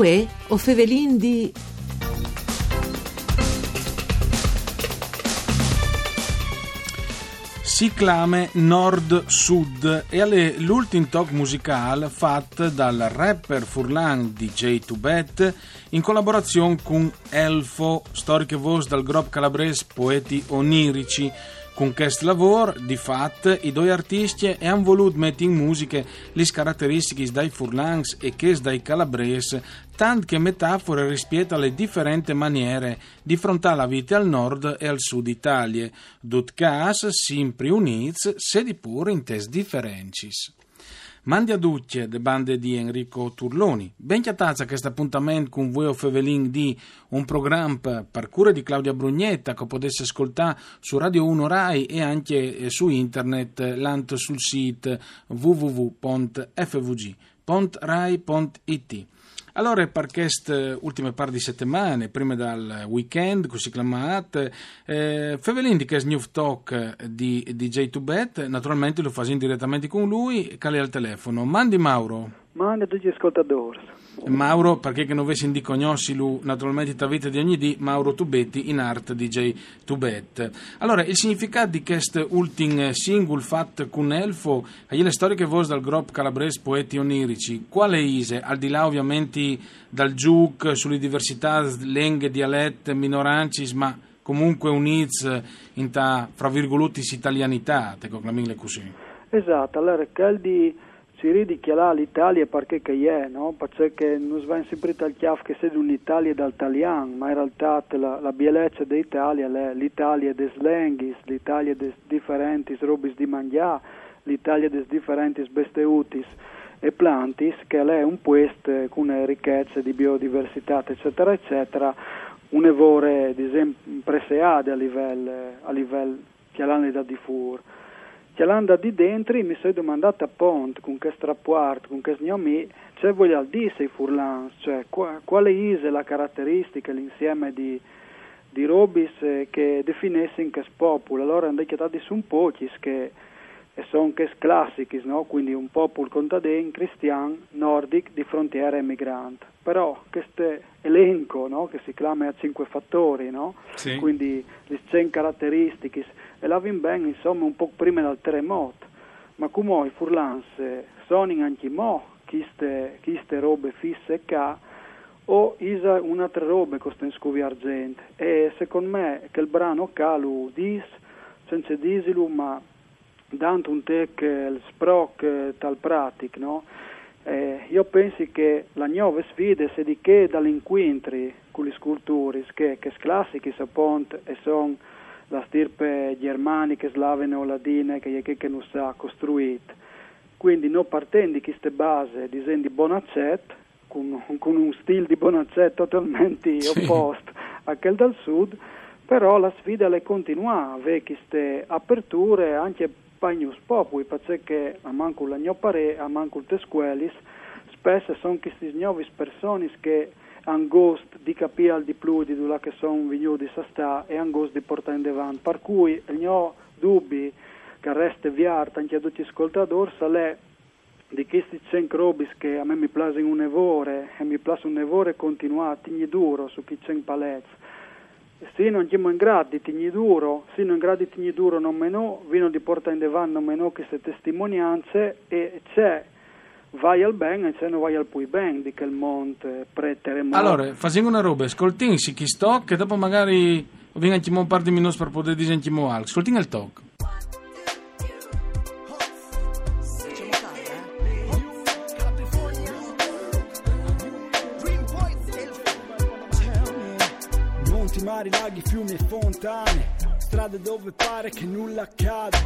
Uè, o Fevelin di... Si clame Nord Sud e all'ultim talk musical fatta dal rapper Furlan Dj Tubet in collaborazione con Elfo, storiche voce dal gruppo calabrese Poeti Onirici. Con questo lavoro, di fatto, i due artisti hanno voluto mettere in musica le caratteristiche dei Furlans e che dai calabresi, tanto che metafore rispetto alle differenti maniere di fronte alla vita al nord e al sud Italia, dutcas sempre units, sedi pur in tes differencis. Mandi a ducce de bande di Enrico Turloni. Ben chiatazza questo appuntamento con voi o Fevelin di un programma per cura di Claudia Brugnetta che potesse ascoltare su Radio 1 Rai e anche su internet, l'anto sul sito www.fvg.rai.it. Allora, per queste ultime par di settimane, prima dal weekend, così chiamato, Fevelin di questo new talk di DJ Tubet, naturalmente lo facciamo direttamente con lui, cale al telefono. Mandi Mauro. Mandi a tutti gli ascoltatori. Mauro, perché che non avessi di conosci lui, naturalmente ta vita di ogni dì, Mauro Tubetti in art DJ Tubet. Allora, il significato di questo ultimo singolo fatto con Elfo, le storiche voci dal gruppo calabrese Poeti Onirici, quale ise, al di là ovviamente dal giuc, sulle diversità, lingue, dialette, minorancis, ma comunque uniz in ta, fra virgolette, italianità, te conclamile così. Esatto, allora, caldi... Si ridi che là l'Italia perché che è, no? Perché non svan sempre dal chiaf che sei dall'Italia e dal talian, ma in realtà la bellezza dell'Italia è l'Italia dei slengis, l'Italia dei differenti robis di mangià, l'Italia dei differenti besteutis e plantis, che è un puest con ricchezze di biodiversità, eccetera, eccetera, un evore, ad esempio, preseade a livello chialane da di fur. Chialanda di dentro mi sono domandata appunto con che strappuarto, con che sgnomi, c'è voglia di sei Furlans, cioè quale ise la caratteristica, l'insieme di robis che definesse in che popolo. Allora andai chiedati su un po' che sono che classici, no? Quindi un popolo contadin, cristian, nordic, di frontiera e migrante. Però questo elenco, no? Che si chiama a 5 fattori, no? Sì. Quindi le 100 caratteristiche, e la ben insomma un po' prima del terremoto, ma come i Furlans sono in anche mo queste robe fisse ca o isa un'altra roba con sten scuvi argente, e secondo me che il brano ca lo dis senza disilu ma dando un tec il sproc tal pratic, no? Io penso che la nuova sfida è di che dall'inquintri con gli scultori che classici sapont e son la stirpe germanica, slavene o ladine che non sa costruita. Quindi noi partendo di queste base disegni di Bonaccet, con un stile di Bonaccet totalmente sì, opposto a quel del sud, però la sfida le continua, avere queste aperture anche pagnus popui, perché a manco la mia pare, a manco il tesquelis, spesso sono questi nuovi persone che angost di capire di più di là che sono venuti sastà e angost di portare in avanti. Per cui il mio dubbi che resta viarta anche a tutti gli ascoltatori è di questi 100 robis che a me mi piace un evore e mi piace un evore continuato, tigni duro su chi 100 palezzi. Se non siamo in grado di tigni duro, se non in grado di tigni duro non meno, vino di portare in avanti non meno queste testimonianze e c'è vai al ben e se non vai al pui ben di quel monte pre-terremoto. Allora, facciamo una roba, ascoltiamo chi sto che dopo magari venga anche un par di minuti per poter dire anche altro. Ascoltiamo il talk. Monti, mari, laghi, fiumi e fontane, strade dove pare che nulla accada,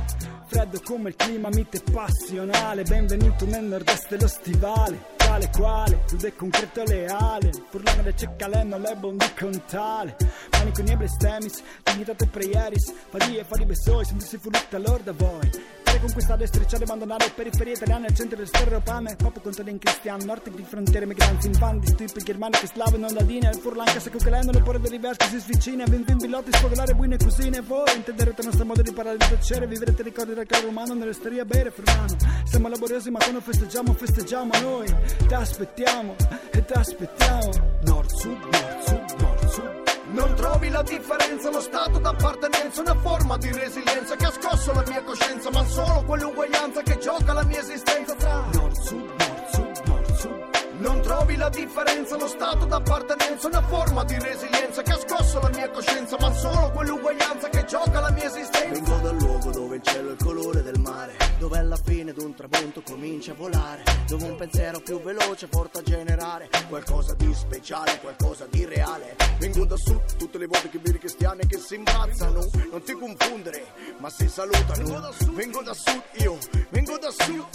freddo come il clima mite passionale, benvenuto nel nord-est dello stivale, tale quale, più del concreto leale, il problema del ceccaleno l'ebon di contale, manico niebre stemis, dignitate preieris, farie, fari besoi, sembrisi furutta l'orda voi, Conquistare, conquistare, strisciare, abbandonare periferie italiane al centro del stereopame. Papo contro in cristiano, nord di frontiere migranti, in van di stipi germaniche, slave, non ladine. Il Furlan che sta cucchiaiando le porre del riverso si sficina. Vin piloti, sfogliare buine cucine. Voi intenderete il nostro modo di parlare, di piacere. Vivrete ricordi del calore umano nell'osteria a bere, Furlan. Siamo laboriosi ma quando festeggiamo, festeggiamo noi. Ti aspettiamo e ti aspettiamo. Nord Sud, Nord Sud, Nord Sud. Non trovi la differenza, uno stato d'appartenenza, una forma di resilienza che ha scosso la mia coscienza, ma solo quell'uguaglianza che gioca la mia esistenza tra Nord Sud, Nord Sud, Nord Sud. Non trovi la differenza, uno stato d'appartenenza, una forma di resilienza che ha scosso la mia coscienza, ma solo quell'uguaglianza che gioca la mia esistenza. Vengo dal luogo dove il cielo è il colore del mare, dove alla fine d'un tramonto comincia a volare, dove un pensiero più veloce porta a generare qualcosa di speciale, qualcosa di reale. Vengo da sud, tutte le volte che vedi cristiane che si imbrazzano, non ti confondere, ma si salutano. Vengo da sud, io vengo da sud,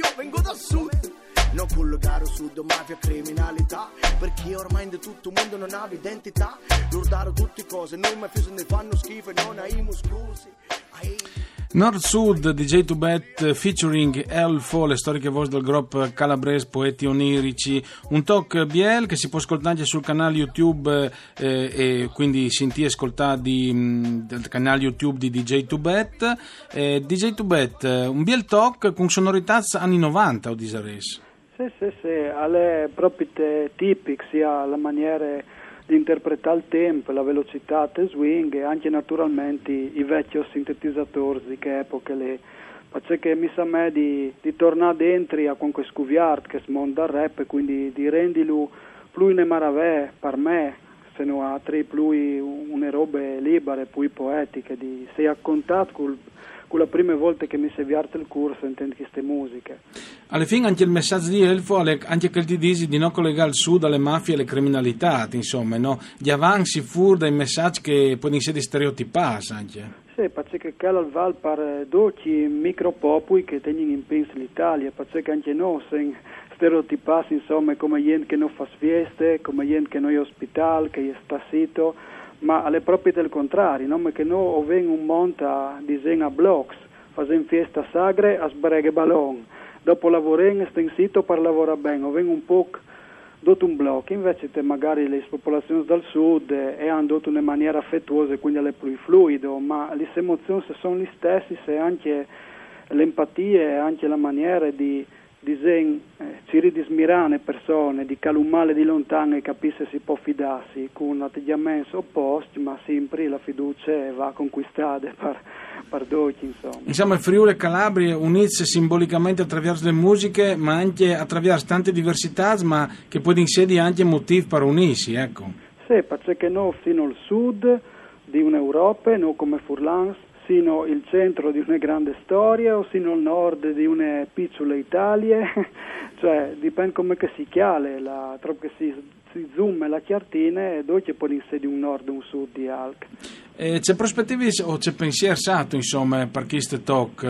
io vengo da sud. Non collocare sud, mafia, criminalità, perché ormai in tutto il mondo non ha identità. Lordare tutte cose, noi mafiosi ne fanno schifo e non abbiamo scusi. Nord Sud, DJ Tubet featuring Elfo, le storiche voci del gruppo calabrese Poeti Onirici, un talk BL che si può ascoltare sul canale YouTube e quindi sentire ascoltare del canale YouTube di DJ Tubet. DJ Tubet, un BL talk con sonorità anni 90 o disares. Sì, alle proprie tipiche, sia la maniera di interpretare il tempo, la velocità, il swing e anche naturalmente i vecchi sintetizzatori di che epoca le faccio che mi sa me di tornare dentro a qualche scuviart che smonda il rap e quindi di renderlo più in maravè per me, se no a tre più una roba libera e più poetica, di sei a contatto con la prima volta che mi serviarte il corso intendo queste musiche. Alla fine anche il messaggio di Elfo, anche che ti dici di non collegare il sud alle mafie e alle criminalità, insomma, no? Gli avanzi fur dai messaggi che poi essere stereotipati anche. Sì, perché al val per dochi micropopoli che tengono in pensa l'Italia, perché anche noi siamo stereotipati, insomma, come gente che non fa fieste, come gente che non è ospitale, che è stasito, ma alle proprie del contrario, no? Che noi vengono un monte a disegno a blocks, facendo fiesta sagre a sbreghe ballon, dopo lavoriamo stiamo sito per lavorare bene, o vengono un po' dotto un blocco, invece te magari le popolazioni dal sud e hanno dotto in maniera affettuosa, quindi è più fluido, ma le emozioni sono le stesse, se anche l'empatia e anche la maniera di zen di smirare persone, di calumare di lontano e capire se si può fidarsi con un atteggiamento opposto, ma sempre la fiducia va conquistata per tutti, insomma il Friuli e Calabria unisce simbolicamente attraverso le musiche ma anche attraverso tante diversità, ma che poi insedi anche motivi per unirsi, ecco. Sì, perché noi fino al sud di un'Europa, noi come Furlan, sino il centro di una grande storia o sino al nord di una piccola Italia, cioè dipende come che si chiale, troppo che si zoom la chiartina e dove può inserire un nord e un sud di Alc. C'è prospettive o c'è pensiero sato, insomma, per questo talk?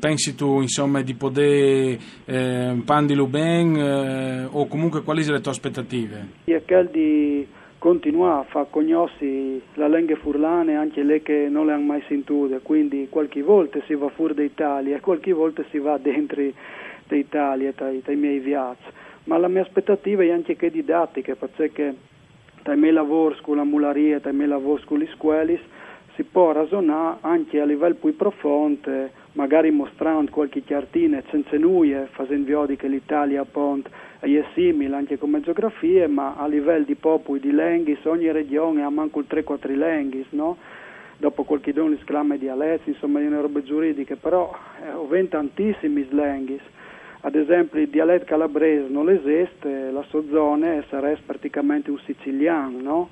Pensi tu, insomma, di poter pandilo ben o comunque quali sono le tue aspettative? Io credo di continua a far conoscere la lingua furlana e anche lei che non le hanno mai sentite, quindi qualche volta si va fuori d'Italia e qualche volta si va dentro d'Italia, dai miei viaggi. Ma la mia aspettativa è anche che didattica, perché dai miei lavori con la mularia, dai miei lavori con le scuole, si può ragionare anche a livello più profondo, magari mostrando qualche cartina, cencenuie, facendo vedere che l'Italia è simile anche come geografie, ma a livello di popoli, di lingue, ogni regione ha manco il 3-4 lingue, no? Dopo qualche dono esclama dialetti, insomma, di una roba giuridica, però ho tantissimi lingue. Ad esempio, il dialetto calabrese non esiste, la sua zona sarebbe praticamente un siciliano, no?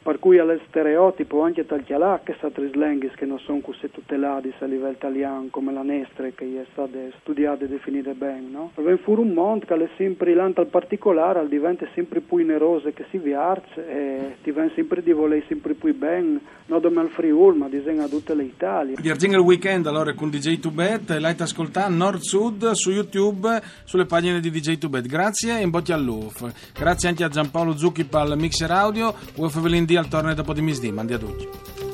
Per cui allo stereotipo anche tal chialà che sa tre lingue che non sono così tutelate a livello italiano come la nestre che è stata studiata e definita bene, no? Ven fur un mondo che è sempre l'antal particolare, al diventa sempre più nerose che si viarce e ti ven sempre di voler sempre più bene, non come al Friul ma disegna tutta l'Italia. Viaggiamo il weekend allora con DJ Tubet e l'hai ascoltato Nord Sud su YouTube sulle pagine di DJ Tubet. Grazie e in bocca all'uovo. Grazie anche a Gianpaolo Zucchi per il mixer audio, UFV al torneo dopo di misdì, mandi a tutti.